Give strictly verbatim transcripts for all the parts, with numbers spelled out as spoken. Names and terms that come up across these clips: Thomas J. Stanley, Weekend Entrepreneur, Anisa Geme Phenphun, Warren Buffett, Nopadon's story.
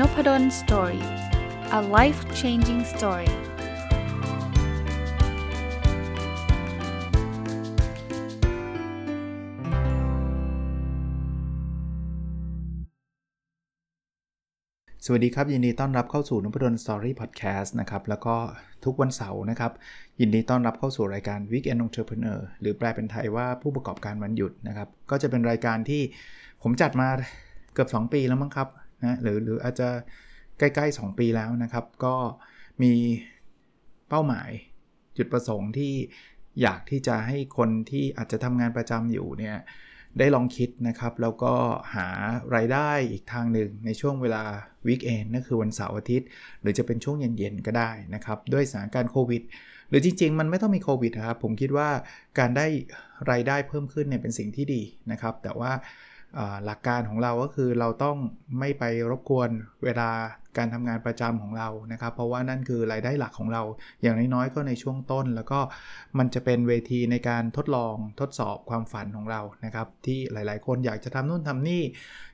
Nopadon's story. A life-changing story.สวัสดีครับยินดีต้อนรับเข้าสู่ Nopadon's story podcast นะครับแล้วก็ทุกวันเสาร์นะครับยินดีต้อนรับเข้าสู่รายการ Weekend Entrepreneur หรือแปลเป็นไทยว่าผู้ประกอบการวันหยุดนะครับก็จะเป็นรายการที่ผมจัดมาเกือบสองปีแล้วมั้งครับนะหรือหรืออาจจะใกล้ๆสองปีแล้วนะครับก็มีเป้าหมายจุดประสงค์ที่อยากที่จะให้คนที่อาจจะทำงานประจำอยู่เนี่ยได้ลองคิดนะครับแล้วก็หารายได้อีกทางหนึ่งในช่วงเวลาวีคเอนด์นั่นคือวันเสาร์อาทิตย์หรือจะเป็นช่วงเย็นๆก็ได้นะครับด้วยสถานการณ์โควิดหรือจริงๆมันไม่ต้องมีโควิดนะครับผมคิดว่าการได้รายได้เพิ่มขึ้นเนี่ยเป็นสิ่งที่ดีนะครับแต่ว่าหลักการของเราก็คือเราต้องไม่ไปรบกวนเวลาการทำงานประจำของเรานะครับเพราะว่านั่นคือรายได้หลักของเราอย่างน้อยๆก็ในช่วงต้นแล้วก็มันจะเป็นเวทีในการทดลองทดสอบความฝันของเรานะครับที่หลายๆคนอยากจะทำนู่นทำนี่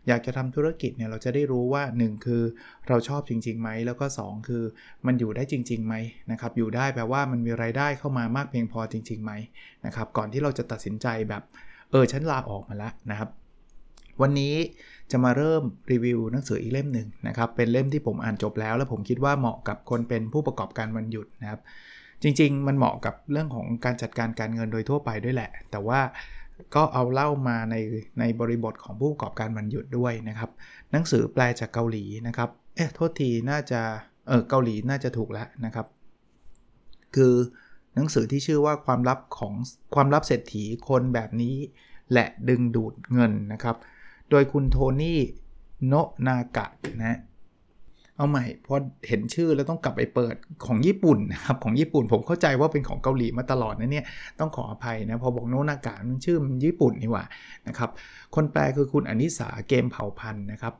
อยากจะทำธุรกิจเนี่ยเราจะได้รู้ว่าหนึ่งคือเราชอบจริงๆไหมแล้วก็สองคือมันอยู่ได้จริงๆไหมนะครับอยู่ได้แปลว่ามันมีรายได้เข้ามามากเพียงพอจริงๆไหมนะครับก่อนที่เราจะตัดสินใจแบบเออฉันลาออกมาแล้วนะครับวันนี้จะมาเริ่มรีวิวหนังสืออีกเล่มหนึ่งนะครับเป็นเล่มที่ผมอ่านจบแล้วแล้วผมคิดว่าเหมาะกับคนเป็นผู้ประกอบการวันหยุดนะครับจริงๆมันเหมาะกับเรื่องของการจัดการการเงินโดยทั่วไปด้วยแหละแต่ว่าก็เอาเล่ามาในในบริบทของผู้ประกอบการวันหยุดด้วยนะครับหนังสือแปลจากเกาหลีนะครับเอ๊ะโทษทีน่าจะเออเกาหลีน่าจะถูกแล้วนะครับคือหนังสือที่ชื่อว่าความลับของความลับเศรษฐีคนแบบนี้และดึงดูดเงินนะครับโดยคุณโทนี่โนะนากะนะเอาใหม่พอเห็นชื่อแล้วต้องกลับไปเปิดของญี่ปุ่นนะครับของญี่ปุ่นผมเข้าใจว่าเป็นของเกาหลีมาตลอดนะเนี่ยต้องขออภัยนะพอบอกโนะนากะมันชื่อมันญี่ปุ่นนี่หว่านะครับคนแปลคือคุณอนิสาเกมเผ่าพันธุ์นะครับ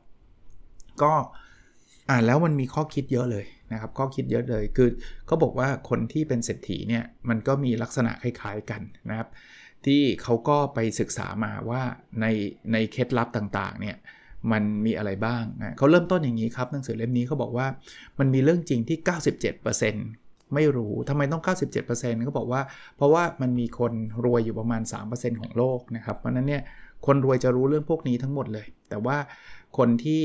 ก็อ่านแล้วมันมีข้อคิดเยอะเลยนะครับข้อคิดเยอะเลยคือเขาบอกว่าคนที่เป็นเศรษฐีเนี่ยมันก็มีลักษณะคล้ายๆกันนะครับที่เขาก็ไปศึกษามาว่าในในเคล็ดลับต่างๆเนี่ยมันมีอะไรบ้างนะเขาเริ่มต้นอย่างนี้ครับหนังสือเล่มนี้เขาบอกว่ามันมีเรื่องจริงที่ เก้าสิบเจ็ดเปอร์เซ็นต์ ไม่รู้ทำไมต้อง เก้าสิบเจ็ดเปอร์เซ็นต์ เขาบอกว่าเพราะว่ามันมีคนรวยอยู่ประมาณ สามเปอร์เซ็นต์ ของโลกนะครับเพราะนั้นเนี่ยคนรวยจะรู้เรื่องพวกนี้ทั้งหมดเลยแต่ว่าคนที่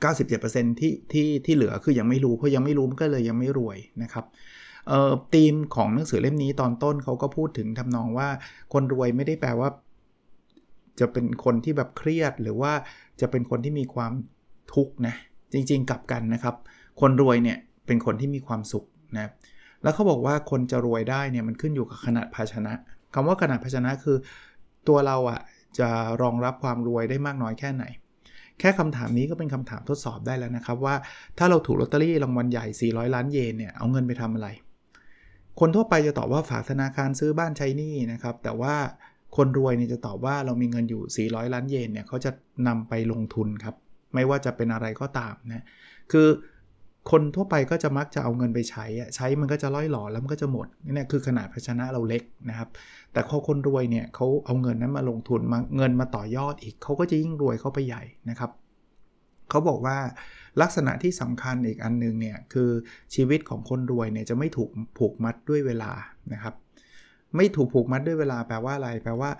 เก้าสิบเจ็ดเปอร์เซ็นต์ ที่ที่ที่เหลือคือยังไม่รู้เพราะยังไม่รู้ก็เลยยังไม่รวยนะครับเอ่อธีมของหนังสือเล่มนี้ตอนต้นเขาก็พูดถึงทำนองว่าคนรวยไม่ได้แปลว่าจะเป็นคนที่แบบเครียดหรือว่าจะเป็นคนที่มีความทุกข์นะจริงๆกลับกันนะครับคนรวยเนี่ยเป็นคนที่มีความสุขนะแล้วเขาบอกว่าคนจะรวยได้เนี่ยมันขึ้นอยู่กับขนาดภาชนะคำว่าขนาดภาชนะคือตัวเราอ่ะจะรองรับความรวยได้มากน้อยแค่ไหนแค่คำถามนี้ก็เป็นคำถามทดสอบได้แล้วนะครับว่าถ้าเราถูกลอตเตอรี่รางวัลใหญ่สี่ร้อยล้านเยนเนี่ยเอาเงินไปทำอะไรคนทั่วไปจะตอบว่าฝากธนาคารซื้อบ้านใช้หนี้นะครับแต่ว่าคนรวยเนี่ยจะตอบว่าเรามีเงินอยู่สี่ร้อยล้านเยนเนี่ยเขาจะนำไปลงทุนครับไม่ว่าจะเป็นอะไรก็ตามนะคือคนทั่วไปก็จะมักจะเอาเงินไปใช้ใช้มันก็จะล่อยหลอแล้วมันก็จะหมดนี่คือขนาดภาชนะเราเล็กนะครับแต่พอคนรวยเนี่ยเขาเอาเงินนั้นมาลงทุนมาเงินมาต่อยอดอีกเขาก็จะยิ่งรวยเข้าไปใหญ่นะครับเขาบอกว่าลักษณะที่สำคัญอีกอันนึงเนี่ยคือชีวิตของคนรวยเนี่ยจะไม่ถูกผูกมัดด้วยเวลานะครับไม่ถูกผูกมัดด้วยเวลาแปลว่าอะไรแปลว่า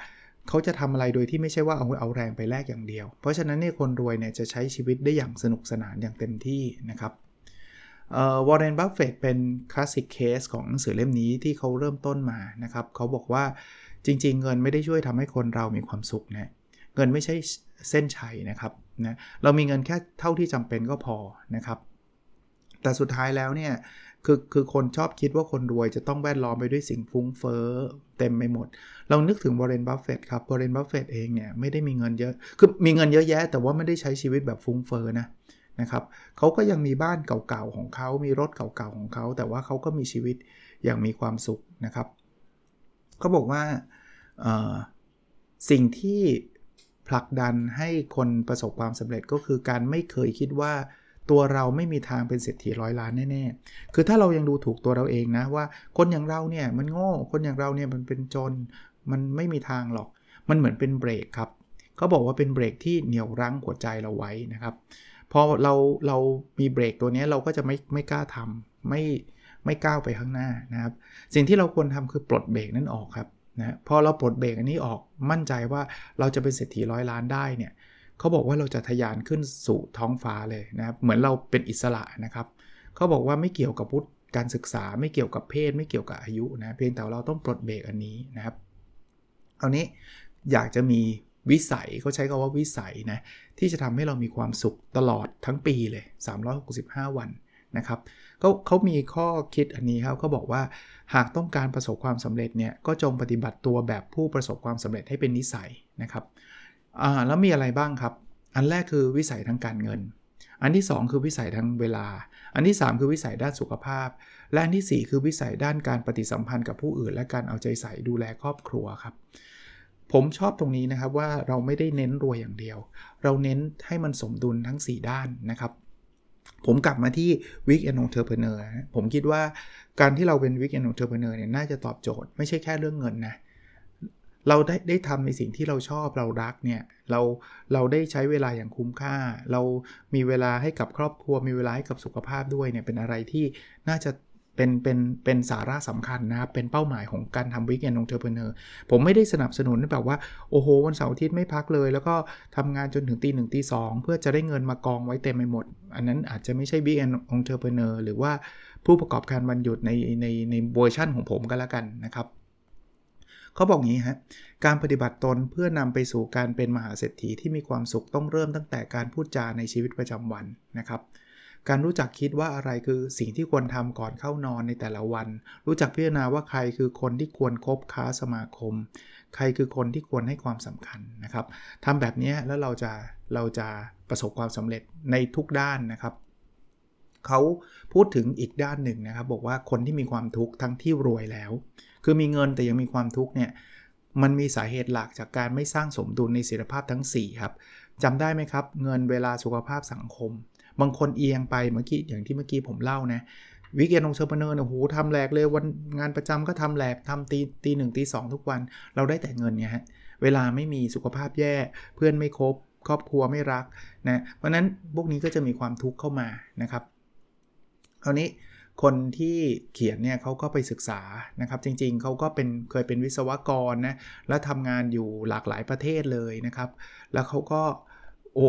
เขาจะทำอะไรโดยที่ไม่ใช่ว่าเอาเอาแรงไปแลกอย่างเดียวเพราะฉะนั้นเนี่ยคนรวยเนี่ยจะใช้ชีวิตได้อย่างสนุกสนานอย่างเต็มที่นะครับวอร์เรน บัฟเฟตต์เป็นคลาสสิกเคสของหนังสือเล่มนี้ที่เขาเริ่มต้นมานะครับเขาบอกว่าจริงๆเงินไม่ได้ช่วยทำให้คนเรามีความสุขนะเงินไม่ใช่เส้นชัยนะครับนะเรามีเงินแค่เท่าที่จำเป็นก็พอนะครับแต่สุดท้ายแล้วเนี่ยคือคือคนชอบคิดว่าคนรวยจะต้องแวดล้อมไปด้วยสิ่งฟุ้งเฟ้อเต็มไปหมดเรานึกถึงวอร์เรน บัฟเฟตต์ครับวอร์เรน บัฟเฟตต์เองเนี่ยไม่ได้มีเงินเยอะคือมีเงินเยอะแยะแต่ว่าไม่ได้ใช้ชีวิตแบบฟุ้งเฟ้อนะนะครับเขาก็ยังมีบ้านเก่าๆของเขามีรถเก่าๆของเขาแต่ว่าเขาก็มีชีวิตอย่างมีความสุขนะครับเขาบอกว่าสิ่งที่ผลักดันให้คนประสบความสำเร็จก็คือการไม่เคยคิดว่าตัวเราไม่มีทางเป็นเศรษฐีร้อยล้านแน่ๆคือถ้าเรายังดูถูกตัวเราเองนะว่าคนอย่างเราเนี่ยมันโง่คนอย่างเราเนี่ยมันเป็นจนมันไม่มีทางหรอกมันเหมือนเป็นเบรกครับ เขาบอกว่าเป็นเบรกที่เหนี่ยวรั้งหัวใจเราไว้นะครับพอเราเรามีเบรกตัวนี้เราก็จะไม่ไม่กล้าทำไม่ไม่ก้าวไปข้างหน้านะครับสิ่งที่เราควรทำคือปลดเบรกนั้นออกครับนะพอเราปลดเบรกอันนี้ออกมั่นใจว่าเราจะเป็นเศรษฐีร้อยล้านได้เนี่ยเขาบอกว่าเราจะทะยานขึ้นสู่ท้องฟ้าเลยนะครับเหมือนเราเป็นอิสระนะครับเขาบอกว่าไม่เกี่ยวกับวุฒิการศึกษาไม่เกี่ยวกับเพศไม่เกี่ยวกับอายุนะเพียงแต่เราต้องปลดเบรกอันนี้นะครับเอานี้อยากจะมีวิสัยเขาใช้คำว่าวิสัยนะที่จะทำให้เรามีความสุขตลอดทั้งปีเลยสามร้อยหกสิบห้าวันนะครับเขาเขามีข้อคิดอันนี้ครับเขาบอกว่าหากต้องการประสบความสำเร็จเนี่ยก็จงปฏิบัติตัวแบบผู้ประสบความสำเร็จให้เป็นนิสัยนะครับอ่าแล้วมีอะไรบ้างครับอันแรกคือวิสัยทางการเงินอันที่สองคือวิสัยทางเวลาอันที่สามคือวิสัยด้านสุขภาพและอันที่สี่คือวิสัยด้านการปฏิสัมพันธ์กับผู้อื่นและการเอาใจใส่ดูแลครอบครัวครับผมชอบตรงนี้นะครับว่าเราไม่ได้เน้นรวยอย่างเดียวเราเน้นให้มันสมดุลทั้งสี่ด้านนะครับผมกลับมาที่ Weekend Entrepreneur นะผมคิดว่าการที่เราเป็น Weekend Entrepreneur เนี่ยน่าจะตอบโจทย์ไม่ใช่แค่เรื่องเงินนะเราได้ได้ทำในสิ่งที่เราชอบเรารักเนี่ยเราเราได้ใช้เวลาอย่างคุ้มค่าเรามีเวลาให้กับครอบครัวมีเวลาให้กับสุขภาพด้วยเนี่ยเป็นอะไรที่น่าจะเป็นเป็นเป็นสาระสำคัญนะครับเป็นเป้าหมายของการทำ Weekend Entrepreneur ผมไม่ได้สนับสนุนแบบว่าโอ้โหวันเสาร์อาทิตย์ไม่พักเลยแล้วก็ทำงานจนถึงตีหนึ่งตีสองเพื่อจะได้เงินมากองไว้เต็มไปหมดอันนั้นอาจจะไม่ใช่ Weekend Entrepreneur หรือว่าผู้ประกอบการวันหยุดในในในเวอร์ชั่นของผมก็แล้วกันนะครับเขาบอกงี้ฮะการปฏิบัติตนเพื่อนำไปสู่การเป็นมหาเศรษฐีที่มีความสุขต้องเริ่มตั้งแต่การพูดจาในชีวิตประจำวันนะครับการรู้จักคิดว่าอะไรคือสิ่งที่ควรทำก่อนเข้านอนในแต่ละวันรู้จักพิจารณาว่าใครคือคนที่ควรคบค้าสมาคมใครคือคนที่ควรให้ความสำคัญนะครับทำแบบนี้แล้วเราจะเราจะประสบความสำเร็จในทุกด้านนะครับเขาพูดถึงอีกด้านหนึ่งนะครับบอกว่าคนที่มีความทุกข์ทั้งที่รวยแล้วคือมีเงินแต่ยังมีความทุกข์เนี่ยมันมีสาเหตุหลักจากการไม่สร้างสมดุลในศิลภาพทั้งสี่ครับจำได้ไหมครับเงินเวลาสุขภาพสังคมบางคนเอียงไปเมื่อกี้อย่างที่เมื่อกี้ผมเล่านะวิกเอนองค์เชอร์เปเนอร์เนี่ยโหทำแหลกเลยวันงานประจำก็ทำแหลกทำตีตีหนึ่งตีสองทุกวันเราได้แต่เงินไงฮะเวลาไม่มีสุขภาพแย่เพื่อนไม่คบครอบครัวไม่รักนะเพราะนั้นพวกนี้ก็จะมีความทุกข์เข้ามานะครับคราวนี้คนที่เขียนเนี่ยเขาก็ไปศึกษานะครับจริงๆเขาก็เป็นเคยเป็นวิศวกรนะแล้วทำงานอยู่หลากหลายประเทศเลยนะครับแล้วเขาก็โอ้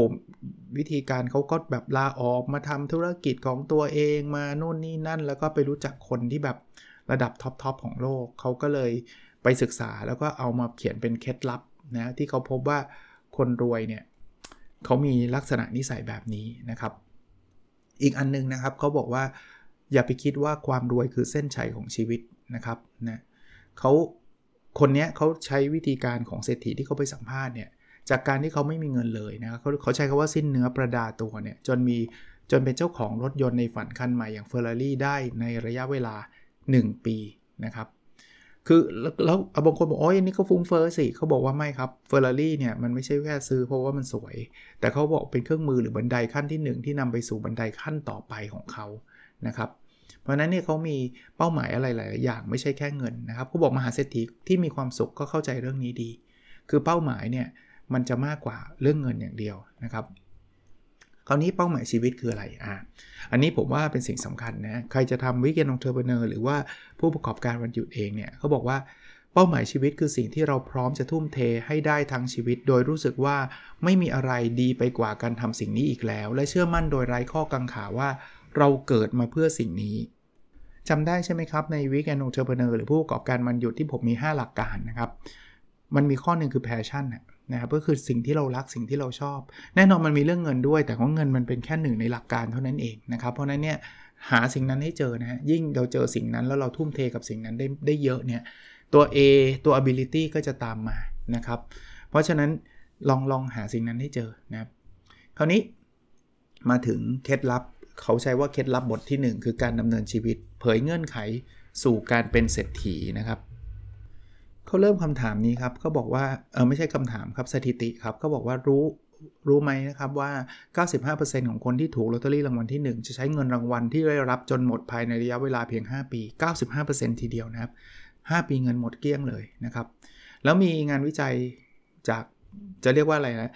วิธีการเขาก็แบบลาออกมาทำธุรกิจของตัวเองมาโน่นนี่นั่นแล้วก็ไปรู้จักคนที่แบบระดับท็อปๆของโลกเขาก็เลยไปศึกษาแล้วก็เอามาเขียนเป็นเคล็ดลับนะที่เขาพบว่าคนรวยเนี่ยเขามีลักษณะนิสัยแบบนี้นะครับอีกอันนึงนะครับเขาบอกว่าอย่าไปคิดว่าความรวยคือเส้นชัยของชีวิตนะครับนะเขาคนเนี้ยเขาใช้วิธีการของเศรษฐีที่เขาไปสัมภาษณ์เนี่ยจากการที่เขาไม่มีเงินเลยนะครับเขาเขาใช้คำว่าสิ้นเนื้อประดาตัวเนี่ยจนมีจนเป็นเจ้าของรถยนต์ในฝันคันใหม่อย่าง Ferrari ได้ในระยะเวลาหนึ่งปีนะครับคือแล้วบางคนบอกโอ้ยนี่ก็ฟุ้งเฟ้อสิเขาบอกว่าไม่ครับ Ferrari เนี่ยมันไม่ใช่แค่ซื้อเพราะว่ามันสวยแต่เขาบอกเป็นเครื่องมือหรือบันไดขั้นที่หนึ่งที่นำไปสู่บันไดขั้นต่อไปของเขานะครับเพราะนั้นเนี่ยเขามีเป้าหมายอะไรหลายอย่างไม่ใช่แค่เงินนะครับเขาบอกมหาเศรษฐีที่มีความสุขก็เข้าใจเรื่องนี้ดีคือเป้าหมายเนี่ยมันจะมากกว่าเรื่องเงินอย่างเดียวนะครับคราวนี้เป้าหมายชีวิตคืออะไรอ่ะอันนี้ผมว่าเป็นสิ่งสำคัญนะใครจะทำ Weekend Entrepreneur หรือว่าผู้ประกอบการวันหยุดเองเนี่ยเขาบอกว่าเป้าหมายชีวิตคือสิ่งที่เราพร้อมจะทุ่มเทให้ได้ทั้งชีวิตโดยรู้สึกว่าไม่มีอะไรดีไปกว่าการทำสิ่งนี้อีกแล้วและเชื่อมั่นโดยไร้ข้อกังขาว่าเราเกิดมาเพื่อสิ่งนี้จำได้ใช่ไหมครับใน Weekend Entrepreneur หรือผู้ประกอบการวันหยุดที่ผมมีห้าหลักการนะครับมันมีข้อหนึ่งคือ passion นะครับก็คือสิ่งที่เรารักสิ่งที่เราชอบแน่นอนมันมีเรื่องเงินด้วยแต่ของเงินมันเป็นแค่หนึ่งในหลักการเท่านั้นเองนะครับเพราะนั้นเนี่ยหาสิ่งนั้นให้เจอนะฮะยิ่งเราเจอสิ่งนั้นแล้วเราทุ่มเทกับสิ่งนั้นได้ได้เยอะเนี่ยตัว A ตัว ability ก็จะตามมานะครับเพราะฉะนั้นลองลองหาสิ่งนั้นให้เจอนะครับคราวนี้มาถึงเคล็ดลับเขาใช้ว่าเคล็ดลับบทที่หนึ่งคือการดำเนินชีวิตเผยเงื่อนไขสู่การเป็นเศรษฐีนะครับเขาเริ่มคำถามนี้ครับเขาบอกว่าเออไม่ใช่คำถามครับสถิติครับเขาบอกว่ารู้รู้ไหมนะครับว่า เก้าสิบห้าเปอร์เซ็นต์ ของคนที่ถูกลอตเตอรี่รางวัลที่หนึ่งจะใช้เงินรางวัลที่ได้รับจนหมดภายในระยะเวลาเพียงห้าปี เก้าสิบห้าเปอร์เซ็นต์ ทีเดียวนะครับห้าปีเงินหมดเกลี้ยงเลยนะครับแล้วมีงานวิจัยจาก จะเรียกว่าอะไรนะ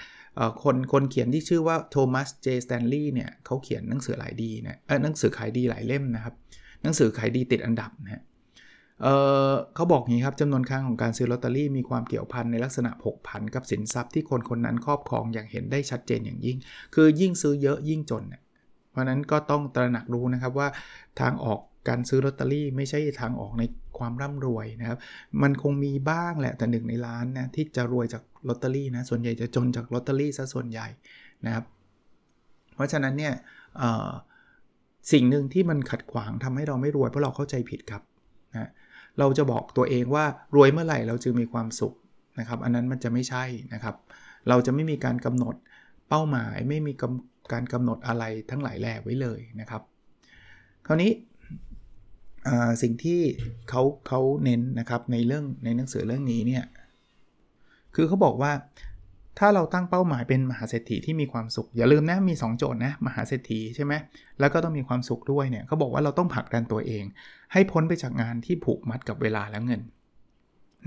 คนคนเขียนที่ชื่อว่าโทมัสเจสแตนลีย์เนี่ยเขาเขียนหนังสือหลายดีนะเออหนังสือขายดีหลายเล่มนะครับหนังสือขายดีติดอันดับนะฮะเออเขาบอกงี้ครับจำนวนครั้งของการซื้อลอตเตอรี่มีความเกี่ยวพันในลักษณะผกผันกับสินทรัพย์ที่คนคนนั้นครอบครองอย่างเห็นได้ชัดเจนอย่างยิ่งคือยิ่งซื้อเยอะยิ่งจนเนี่ยเพราะนั้นก็ต้องตระหนักรู้นะครับว่าทางออกการซื้อลอตเตอรี่ไม่ใช่ทางออกในความร่ำรวยนะครับมันคงมีบ้างแหละแต่หนึ่งในล้านนะที่จะรวยจากลอตเตอรี่นะส่วนใหญ่จะจนจากลอตเตอรี่ซะส่วนใหญ่นะครับเพราะฉะนั้นเนี่ยสิ่งหนึ่งที่มันขัดขวางทำให้เราไม่รวยเพราะเราเข้าใจผิดครับนะเราจะบอกตัวเองว่ารวยเมื่อไหร่เราจึงมีความสุขนะครับอันนั้นมันจะไม่ใช่นะครับเราจะไม่มีการกำหนดเป้าหมายไม่มีการกำหนดอะไรทั้งหลายแหล่ไว้เลยนะครับคราวนี้สิ่งที่เขาเขาเน้นนะครับในเรื่องในหนังสือเรื่องนี้เนี่ยคือเขาบอกว่าถ้าเราตั้งเป้าหมายเป็นมหาเศรษฐีที่มีความสุขอย่าลืมนะมีสองโจทย์นะมหาเศรษฐีใช่ไหมแล้วก็ต้องมีความสุขด้วยเนี่ยเขาบอกว่าเราต้องผลักดันตัวเองให้พ้นไปจากงานที่ผูกมัดกับเวลาและเงิน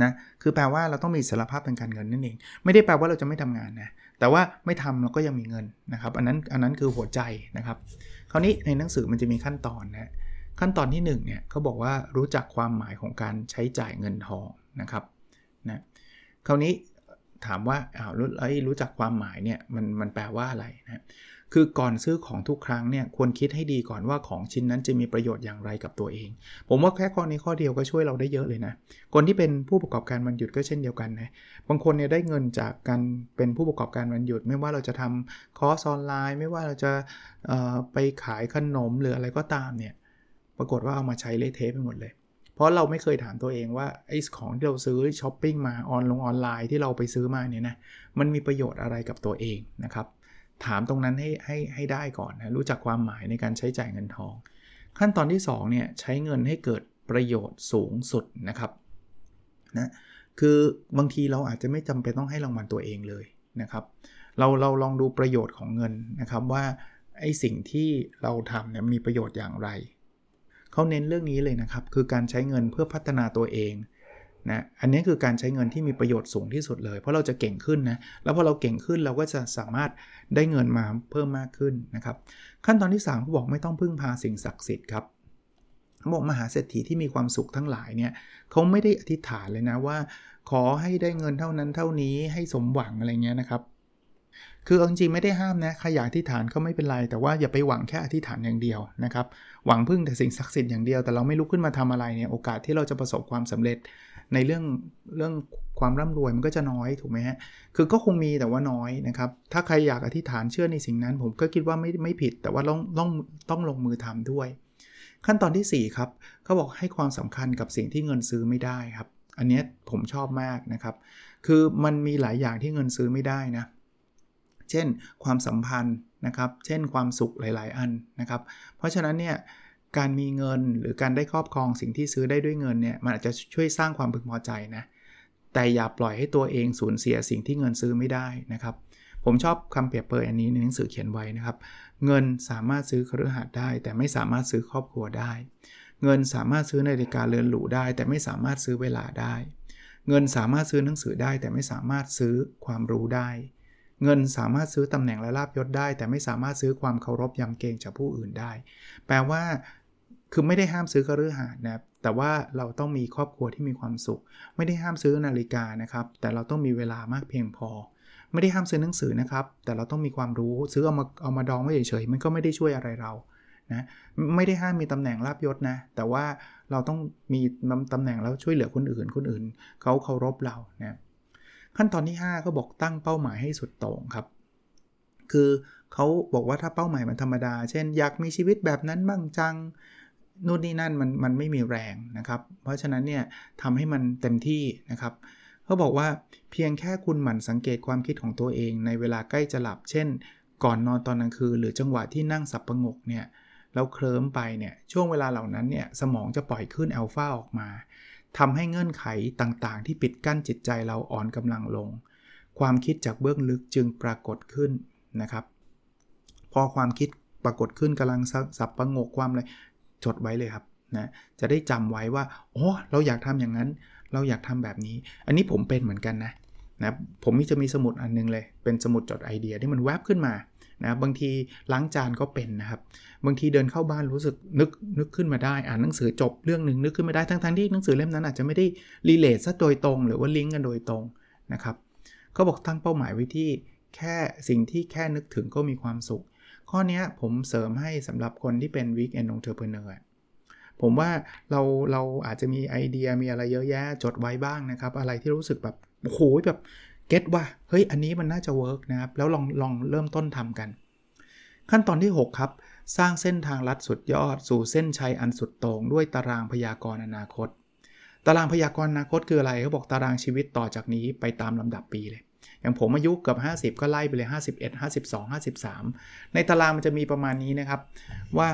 นะคือแปลว่าเราต้องมีอิสรภาพทางการเงินนั่นเองไม่ได้แปลว่าเราจะไม่ทำงานนะแต่ว่าไม่ทำเราก็ยังมีเงินนะครับอันนั้นอันนั้นคือหัวใจนะครับคราวนี้ในหนังสือมันจะมีขั้นตอนนะขั้นตอนที่หนึ่งเนี่ยเขาบอกว่ารู้จักความหมายของการใช้จ่ายเงินทองนะครับนะคราวนี้ถามว่าอ้าวรู้ไอ้รู้จักความหมายเนี่ยมันมันแปลว่าอะไรนะคือก่อนซื้อของทุกครั้งเนี่ยควรคิดให้ดีก่อนว่าของชิ้นนั้นจะมีประโยชน์อย่างไรกับตัวเองผมว่าแค่ข้อนี้ข้อเดียวก็ช่วยเราได้เยอะเลยนะคนที่เป็นผู้ประกอบการวันหยุดก็เช่นเดียวกันนะบางคนเนี่ยได้เงินจากการเป็นผู้ประกอบการวันหยุดไม่ว่าเราจะทำคอร์สออนไลน์ไม่ว่าเราจะเอ่อไปขายขนมหรืออะไรก็ตามเนี่ยปรากฏว่าเอามาใช้เละเทะไปหมดเลยเพราะเราไม่เคยถามตัวเองว่าไอ้ของที่เราซื้อช้อปปิ้งมาออนลงออนไลน์ที่เราไปซื้อมาเนี่ยนะมันมีประโยชน์อะไรกับตัวเองนะครับถามตรงนั้นให้ให้ให้ได้ก่อนนะรู้จักความหมายในการใช้จ่ายเงินทองขั้นตอนที่สองเนี่ยใช้เงินให้เกิดประโยชน์สูงสุดนะครับนะคือบางทีเราอาจจะไม่จำเป็นต้องให้รางวัลตัวเองเลยนะครับเราเราลองดูประโยชน์ของเงินนะครับว่าไอ้สิ่งที่เราทำเนี่ยมีประโยชน์อย่างไรเขาเน้นเรื่องนี้เลยนะครับคือการใช้เงินเพื่อพัฒนาตัวเองนะอันนี้คือการใช้เงินที่มีประโยชน์สูงที่สุดเลยเพราะเราจะเก่งขึ้นนะแล้วพอเราเก่งขึ้นเราก็จะสามารถได้เงินมาเพิ่มมากขึ้นนะครับขั้นตอนที่สามเขาบอกไม่ต้องพึ่งพาสิ่งศักดิ์สิทธิ์ครับเขาบอกมหาเศรษฐีที่มีความสุขทั้งหลายเนี่ยเขาไม่ได้อธิษฐานเลยนะว่าขอให้ได้เงินเท่านั้นเท่านี้ให้สมหวังอะไรเงี้ยนะครับคือจริงๆไม่ได้ห้ามนะใครอยากอธิษฐานก็ไม่เป็นไรแต่ว่าอย่าไปหวังแค่อธิษฐานอย่างเดียวนะครับหวังพึ่งแต่สิ่งศักดิ์สิทธิ์อย่างเดียวแต่เราไม่ลุกขึ้นมาทำอะไรเนี่ยโอกาสที่เราจะประสบความสำเร็จในเรื่องเรื่องความร่ำรวยมันก็จะน้อยถูกไหมฮะคือก็คงมีแต่ว่าน้อยนะครับถ้าใครอยากอธิษฐานเชื่อในสิ่งนั้นผมก็คิดว่าไม่ไม่ผิดแต่ว่าต้องต้องต้องลงมือทำด้วยขั้นตอนที่สี่ครับเขาบอกให้ความสำคัญกับสิ่งที่เงินซื้อไม่ได้ครับอันนี้ผมชอบมากนะครับคือมันมีหลายอย่างที่เงินซื้อไม่ได้นะเช่นความสัมพันธ์นะครับเช่นความสุขหลายๆอันนะครับเพราะฉะนั้นเนี่ยการมีเงินหรือการได้ครอบครองสิ่งที่ซื้อได้ด้วยเงินเนี่ยมันอาจจะช่วยสร้างความพึงพอใจนะแต่อย่าปล่อยให้ตัวเองสูญเสียสิ่งที่เงินซื้อไม่ได้นะครับผมชอบคำเปรียบเปรยอันนี้ในหนังสือเขียนไว้นะครับเงินสามารถซื้อคฤหาสน์ได้แต่ไม่สามารถซื้อครอบครัวได้เงินสามารถซื้อนาฬิกาเรือนหรูได้แต่ไม่สามารถซื้อเวลาได้เงินสามารถซื้อหนังสือได้แต่ไม่สามารถซื้อความรู้ได้เงินสามารถซื้อตำแหน่งและลาภยศได้แต่ไม่สามารถซื้อความเคารพยำเกรงจากผู้อื่นได้แปลว่าคือไม่ได้ห้ามซื้อคฤหาสน์นะแต่ว่าเราต้องมีครอบครัวที่มีความสุขไม่ได้ห้ามซื้อนาฬิกานะครับแต่เราต้องมีเวลามากเพียงพอไม่ได้ห้ามซื้อหนังสือนะครับแต่เราต้องมีความรู้ซื้อเอามาเอามาดองไว้เฉยๆมันก็ไม่ได้ช่วยอะไรเรานะไม่ได้ห้ามมีตำแหน่งลาภยศนะแต่ว่าเราต้องมีตำแหน่งแล้วช่วยเหลือคนอื่นคนอื่นเขาเคารพเรานะขั้นตอนที่ห้าก็บอกตั้งเป้าหมายให้สุดโต่งครับคือเขาบอกว่าถ้าเป้าหมายมันธรรมดาเช่นอยากมีชีวิตแบบนั้นบ้างจังนู่นนี่นั่นมันมันไม่มีแรงนะครับเพราะฉะนั้นเนี่ยทำให้มันเต็มที่นะครับเขาบอกว่าเพียงแค่คุณหมั่นสังเกตความคิดของตัวเองในเวลาใกล้จะหลับเช่นก่อนนอนตอนกลางคืนหรือจังหวะที่นั่งสับประงกเนี่ยแล้วเคลิ้มไปเนี่ยช่วงเวลาเหล่านั้นเนี่ยสมองจะปล่อยคลื่นอัลฟาออกมาทำให้เงื่อนไขต่างๆที่ปิดกั้นจิตใจเราอ่อนกำลังลงความคิดจากเบื้องลึกจึงปรากฏขึ้นนะครับพอความคิดปรากฏขึ้นกำลังสับประงกความอะไรจดไว้เลยครับนะจะได้จำไว้ว่าโอ้เราอยากทำอย่างนั้นเราอยากทำแบบนี้อันนี้ผมเป็นเหมือนกันนะ นะผมมีจะมีสมุดอันนึงเลยเป็นสมุดจดไอเดียที่มันแวบขึ้นมานะบางทีล้างจานก็เป็นนะครับบางทีเดินเข้าบ้านรู้สึกนึกนึกขึ้นมาได้อ่านหนังสือจบเรื่องนึงนึกขึ้นมาได้ทั้งๆที่หนังสือเล่มนั้นอาจจะไม่ได้รีเลทซะโดยตรงหรือว่าลิงก์กันโดยตรงนะครับเขาบอกตั้งเป้าหมายไว้ที่แค่สิ่งที่แค่นึกถึงก็มีความสุขข้อนี้ผมเสริมให้สำหรับคนที่เป็น Weekend Entrepreneur ผมว่าเราเราอาจจะมีไอเดียมีอะไรเยอะแยะจดไว้บ้างนะครับอะไรที่รู้สึกแบบโอ้โหแบบเก็ตว่าเฮ้ยอันนี้มันน่าจะเวิร์กนะครับแล้วลองลองเริ่มต้นทำกันขั้นตอนที่หกครับสร้างเส้นทางลัดสุดยอดสู่เส้นชัยอันสุดโต่งด้วยตารางพยากรณ์อนาคตตารางพยากรณ์อนาคตคืออะไรเขาบอกตารางชีวิตต่อจากนี้ไปตามลำดับปีเลยอย่างผมอายุเกือบห้าสิบก็ไล่ไปเลยห้าสิบเอ็ด ห้าสิบสอง ห้าสิบสามในตารางมันจะมีประมาณนี้นะครับว่า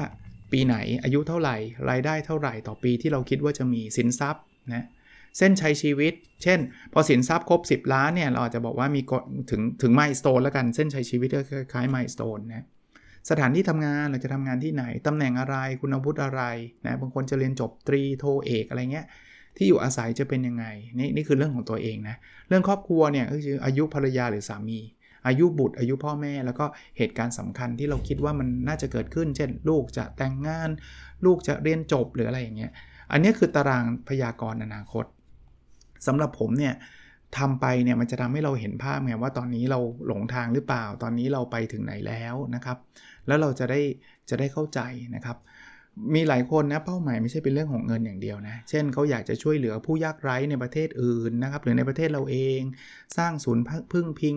ปีไหนอายุเท่าไหร่รายได้เท่าไหร่ต่อปีที่เราคิดว่าจะมีสินทรัพย์นะเส้นชัยชีวิตเช่นพอสินทรัพย์ครบสิบล้านเนี่ยเราอาจจะบอกว่ามีถึงถึงไมล์สโตนแล้วกันเส้นชัยชีวิตก็คล้ายไมล์สโตนนะสถานที่ทำงานเราจะทำงานที่ไหนตำแหน่งอะไรคุณวุฒิอะไรนะบางคนจะเรียนจบตรีโทเอกอะไรเงี้ยที่อยู่อาศัยจะเป็นยังไงนี่นี่คือเรื่องของตัวเองนะเรื่องครอบครัวเนี่ยก็คืออายุภรรยาหรือสามีอายุบุตรอายุพ่อแม่แล้วก็เหตุการณ์สำคัญที่เราคิดว่ามันน่าจะเกิดขึ้นเช่นลูกจะแต่งงานลูกจะเรียนจบหรืออะไรอย่างเงี้ยอันนี้คือตารางพยากรณ์อนาคตสำหรับผมเนี่ยทำไปเนี่ยมันจะทำให้เราเห็นภาพไงว่าตอนนี้เราหลงทางหรือเปล่าตอนนี้เราไปถึงไหนแล้วนะครับแล้วเราจะได้จะได้เข้าใจนะครับมีหลายคนนะเป้าหมายไม่ใช่เป็นเรื่องของเงินอย่างเดียวนะเช่นเขาอยากจะช่วยเหลือผู้ยากไร้ในประเทศอื่นนะครับหรือในประเทศเราเองสร้างศูนย์พึ่งพิง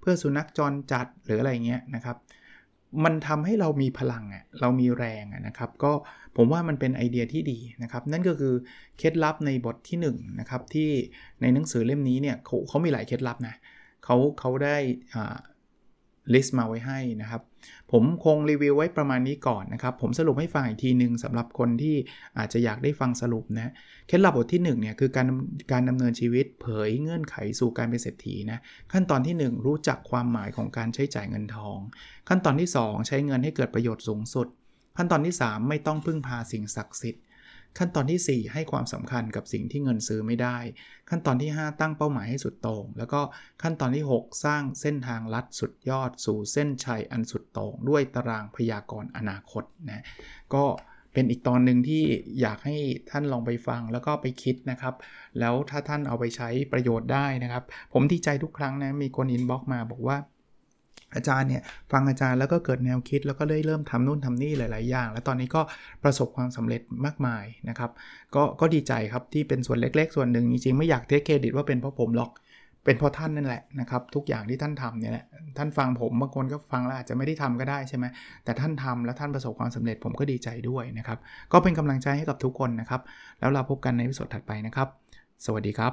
เพื่อสุนัขจรจัดหรืออะไรเงี้ยนะครับมันทำให้เรามีพลังอ่ะเรามีแรงอ่ะนะครับก็ผมว่ามันเป็นไอเดียที่ดีนะครับนั่นก็คือเคล็ดลับในบทที่หนึ่ง น, นะครับที่ในหนังสือเล่มนี้เนี่ยเขาเขามีหลายเคล็ดลับนะเขาเขาได้อ่าลิสต์มาไว้ให้นะครับผมคงรีวิวไว้ประมาณนี้ก่อนนะครับผมสรุปให้ฟังอีกทีนึงสำหรับคนที่อาจจะอยากได้ฟังสรุปนะเคล็ดลับบทที่หนึ่งเนี่ยคือการการดำเนินชีวิตเผยเงื่อนไขสู่การเป็นเศรษฐีนะขั้นตอนที่หนึ่งรู้จักความหมายของการใช้จ่ายเงินทองขั้นตอนที่สองใช้เงินให้เกิดประโยชน์สูงสุดขั้นตอนที่สามไม่ต้องพึ่งพาสิ่งศักดิ์สิทธิ์ขั้นตอนที่สี่ให้ความสำคัญกับสิ่งที่เงินซื้อไม่ได้ขั้นตอนที่ห้าตั้งเป้าหมายให้สุดโต่งแล้วก็ขั้นตอนที่หกสร้างเส้นทางลัดสุดยอดสู่เส้นชัยอันสุดโต่งด้วยตารางพยากรณ์อนาคตนะก็เป็นอีกตอนนึงที่อยากให้ท่านลองไปฟังแล้วก็ไปคิดนะครับแล้วถ้าท่านเอาไปใช้ประโยชน์ได้นะครับผมดีใจทุกครั้งนะมีคนอินบ็อกซ์มาบอกว่าอาจารย์เนี่ยฟังอาจารย์แล้วก็เกิดแนวคิดแล้วก็ได้เริ่มทำนู่นทำนี่หลายๆอย่างแล้วตอนนี้ก็ประสบความสำเร็จมากมายนะครับก็ก็ดีใจครับที่เป็นส่วนเล็กๆส่วนหนึ่งจริงๆไม่อยากเทคเครดิตว่าเป็นเพราะผมหรอกเป็นเพราะท่านนั่นแหละนะครับทุกอย่างที่ท่านทำเนี่ยแหละท่านฟังผมบางคนก็ฟังแล้วอาจจะไม่ได้ทำก็ได้ใช่ไหมแต่ท่านทำแล้วท่านประสบความสำเร็จผมก็ดีใจด้วยนะครับก็เป็นกำลังใจให้กับทุกคนนะครับแล้วเราพบกันในวิดีโอถัดไปนะครับสวัสดีครับ